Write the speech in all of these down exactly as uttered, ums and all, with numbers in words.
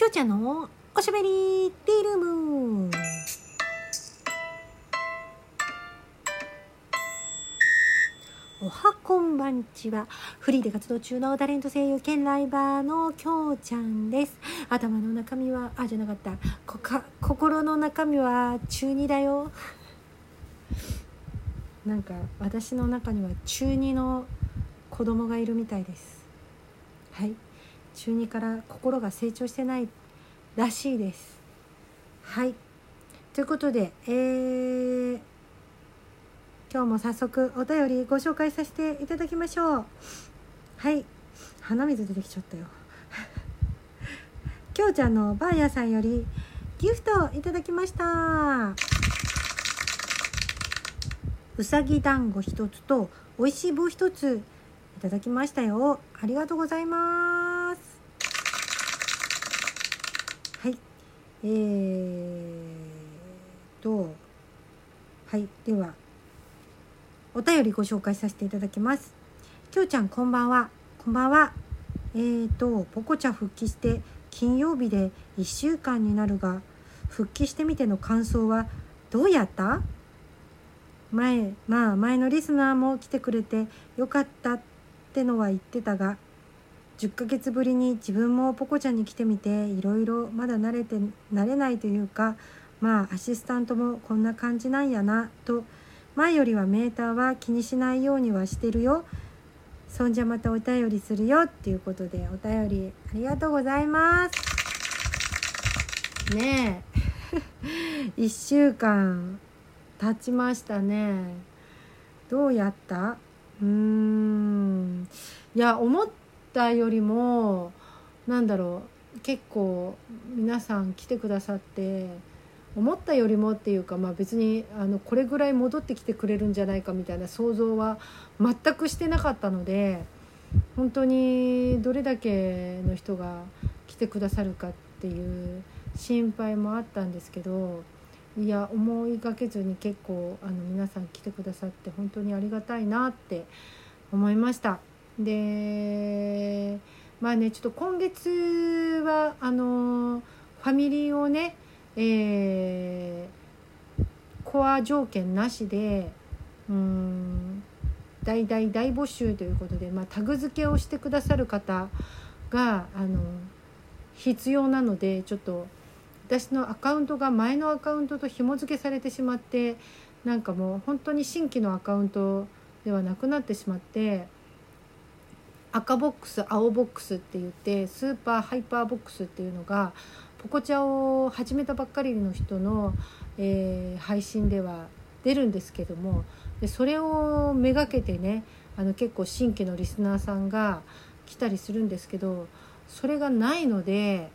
きょうちゃんのおしゃべりティールーム。おはこんばんちは。フリーで活動中のタレント声優兼ライバーのきょうちゃんです。頭の中身はあじゃなかったこか心の中身は中二だよ。なんか私の中には中二の子供がいるみたいです。はい、中二から心が成長してないらしいです。はい、ということで、えー、今日も早速お便りご紹介させていただきましょう。はい、鼻水出てきちゃったよ。きょうちゃんのバーヤさんよりギフトをいただきました。うさぎ団子一つとおいしい棒一ついただきましたよ。ありがとうございます。はい、えーとはい、ではお便りご紹介させていただきます。きょうちゃんこんばんは。こんばんは。えーとポコちゃん復帰して金曜日でいっしゅうかんになるが、復帰してみての感想はどうやった？前まあ前のリスナーも来てくれてよかったってってのは言ってたが、じゅっかげつぶりに自分もポコちゃんに来てみて、いろいろまだ慣れて慣れないというか、まあアシスタントもこんな感じなんやなと、前よりはメーターは気にしないようにはしてるよ。そんじゃまたお便りするよっていうことで、お便りありがとうございますねえ。いっしゅうかん経ちましたね。どうやった？うーん、いや思ったよりもなんだろう、結構皆さん来てくださって、思ったよりもっていうか、まあ、別にあのこれぐらい戻ってきてくれるんじゃないかみたいな想像は全くしてなかったので、本当にどれだけの人が来てくださるかっていう心配もあったんですけど、いや思いがけずに結構あの皆さん来てくださって本当にありがたいなって思いました。でまあね、ちょっと今月はあのファミリーをね、えー、コア条件なしでうーん大大大募集ということで、まあ、タグ付けをしてくださる方があの必要なので、ちょっと私のアカウントが前のアカウントと紐付けされてしまって、なんかもう本当に新規のアカウントではなくなってしまって、赤ボックス青ボックスって言って、スーパーハイパーボックスっていうのがポコチャを始めたばっかりの人の、えー、配信では出るんですけども、でそれをめがけてね、あの結構新規のリスナーさんが来たりするんですけど、それがないので、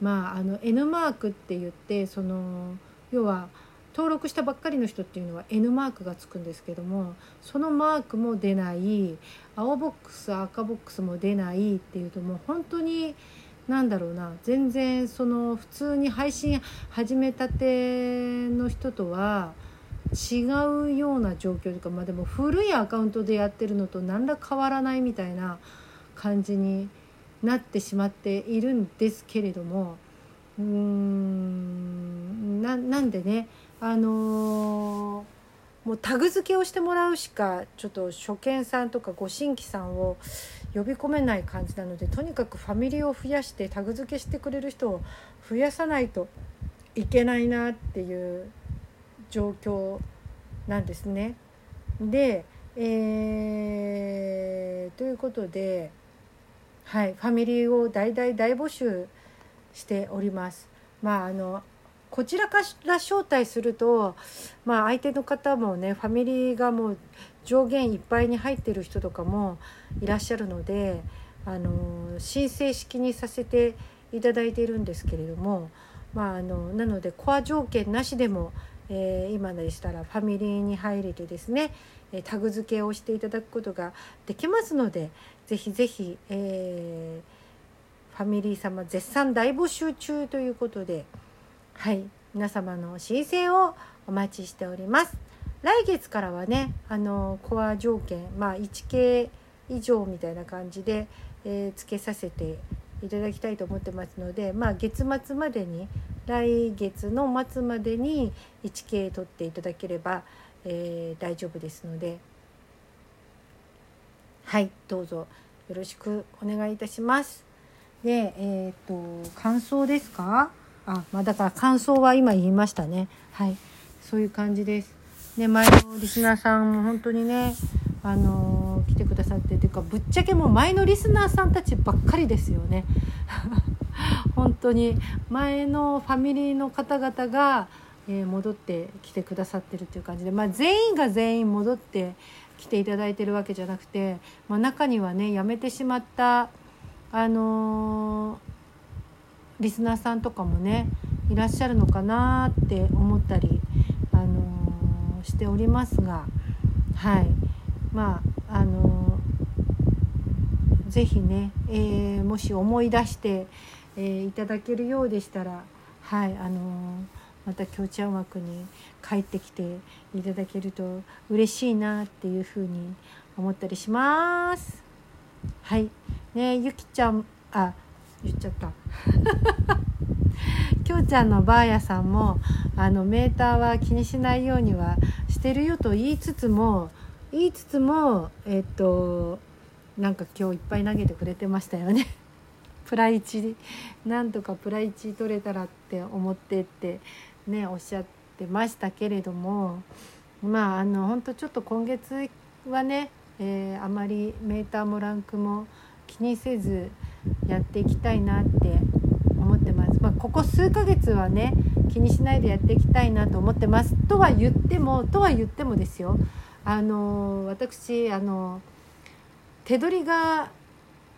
まあ、あの N マークって言って、その要は登録したばっかりの人っていうのは N マークがつくんですけども、そのマークも出ない、青ボックス赤ボックスも出ないっていうと、もう本当になんだろうな、全然その普通に配信始めたての人とは違うような状況というか、まあ、でも古いアカウントでやってるのと何ら変わらないみたいな感じになってしまっているんですけれども、うーん な, なんでね、あのー、もうタグ付けをしてもらうしか、ちょっと初見さんとかご新規さんを呼び込めない感じなので、とにかくファミリーを増やしてタグ付けしてくれる人を増やさないといけないなっていう状況なんですね。で、えー、ということで、はい、ファミリーを大大大募集しております。まあ、あのこちらから招待すると、まあ、相手の方もね、ファミリーがもう上限いっぱいに入ってる人とかもいらっしゃるので、あの申請式にさせていただいているんですけれども、まあ、あのなのでコア条件なしでも、えー、今でしたらファミリーに入れてですね、タグ付けをしていただくことができますので、ぜひぜひ、えー、ファミリー様絶賛大募集中ということで、はい、皆様の申請をお待ちしております。来月からはね、あのコア条件、まあ、いちけい以上みたいな感じで、えー、付けさせていただきたいと思ってますので、まあ、月末までに来月の末までに いちケー 取っていただければ、えー、大丈夫ですので、はいどうぞよろしくお願いいたします。で、えー、と感想ですか。あ、まあ、だから感想は今言いましたね。はい、そういう感じです。で、前のリスナーさんも本当にね、あのー、来てくださってというか、ぶっちゃけもう前のリスナーさんたちばっかりですよね。本当に前のファミリーの方々が、えー、戻ってきてくださってるっていう感じで、まあ、全員が全員戻ってきていただいてるわけじゃなくて、まあ、中にはねやめてしまったあのー。リスナーさんとかもねいらっしゃるのかなって思ったり、あのー、しておりますが、はい、まああのー、ぜひね、えー、もし思い出して、えー、いただけるようでしたら、はいあのー、またきょうちゃん枠に帰ってきていただけると嬉しいなっていうふうに思ったりします。はいね、ゆきちゃんあ言っちゃったきょうちゃんのばあやさんもあのメーターは気にしないようにはしてるよと言いつつも言いつつもえっとなんか今日いっぱい投げてくれてましたよねプラいちなんとかプラいち取れたらって思ってってねおっしゃってましたけれども、まああの本当ちょっと今月はね、えー、あまりメーターもランクも気にせずやっていきたいなって思ってます。まあ、ここ数ヶ月はね気にしないでやっていきたいなと思ってますとは言ってもとは言ってもですよ、あの私あの手取りが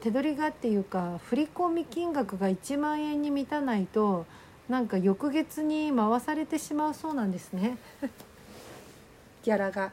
手取りがっていうか振込金額がいちまんえんに満たないとなんか翌月に回されてしまうそうなんですねギャラが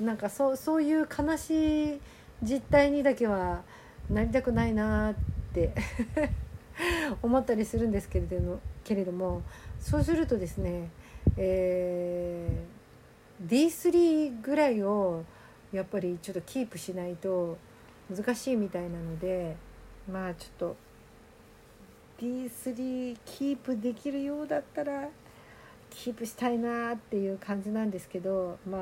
なんかそう、そういう悲しい実態にだけはなりたくないなって思ったりするんですけれども、けれどもそうするとですね、えー、ディースリー ぐらいをやっぱりちょっとキープしないと難しいみたいなので、まあちょっと ディースリー キープできるようだったらキープしたいなっていう感じなんですけど、まあ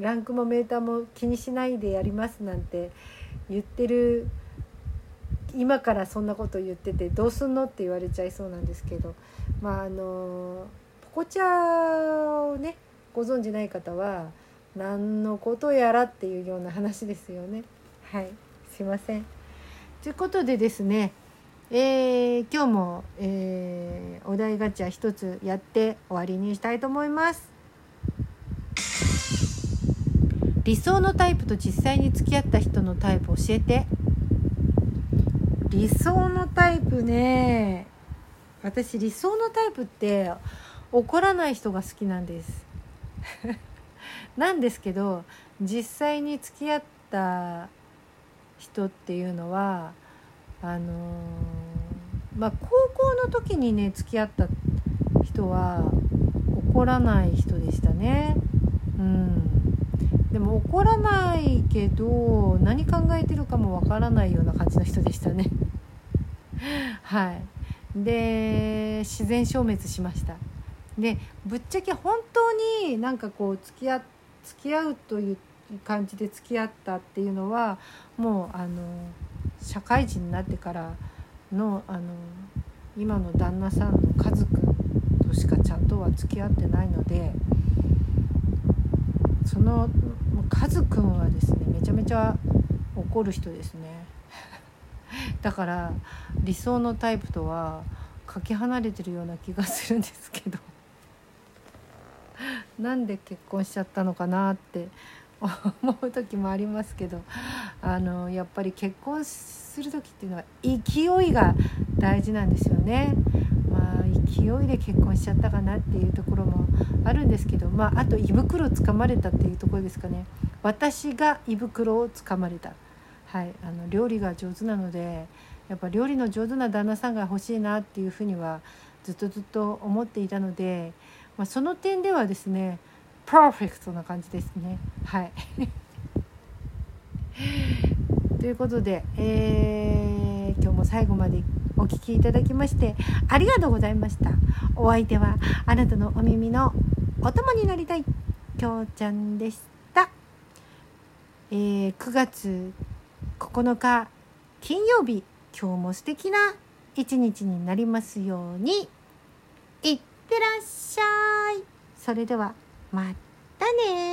ランクもメーターも気にしないでやりますなんて言ってる今からそんなこと言っててどうすんのって言われちゃいそうなんですけど、まああのポコチャをねご存じない方は何のことやらっていうような話ですよね。はいすいませんということでですね、えー、今日も、えー、お題ガチャ一つやって終わりにしたいと思います。理想のタイプと実際に付き合った人のタイプ教えて。理想のタイプね、私理想のタイプって怒らない人が好きなんですなんですけど実際に付き合った人っていうのはあのー、まあ高校の時にね付き合った人は怒らない人でしたね。うんでも怒らないけど何考えてるかもわからないような感じの人でしたねはいで自然消滅しました。でぶっちゃけ本当になんかこう付き合、付き合うという感じで付き合ったっていうのはもうあの社会人になってからの、あの今の旦那さんのカズくんとしかちゃんとは付き合ってないので、そのカズくんはですねめちゃめちゃ怒る人ですねだから理想のタイプとはかけ離れてるような気がするんですけどなんで結婚しちゃったのかなって思う時もありますけど、あのやっぱり結婚する時っていうのは勢いが大事なんですよね。まあ勢いで結婚しちゃったかなっていうところもあるんですけど、まああと胃袋をつかまれたっていうところですかね。私が胃袋をつかまれた。はい、あの料理が上手なのでやっぱ料理の上手な旦那さんが欲しいなっていうふうにはずっとずっと思っていたので、まあ、その点ではですねパーフェクトな感じですね。はいということで、えー、今日も最後までお聞きいただきましてありがとうございました。お相手はあなたのお耳のお供になりたいきょうちゃんでした。えー、くがつここのか金曜日、今日も素敵な一日になりますように。いってらっしゃい。それではまたね。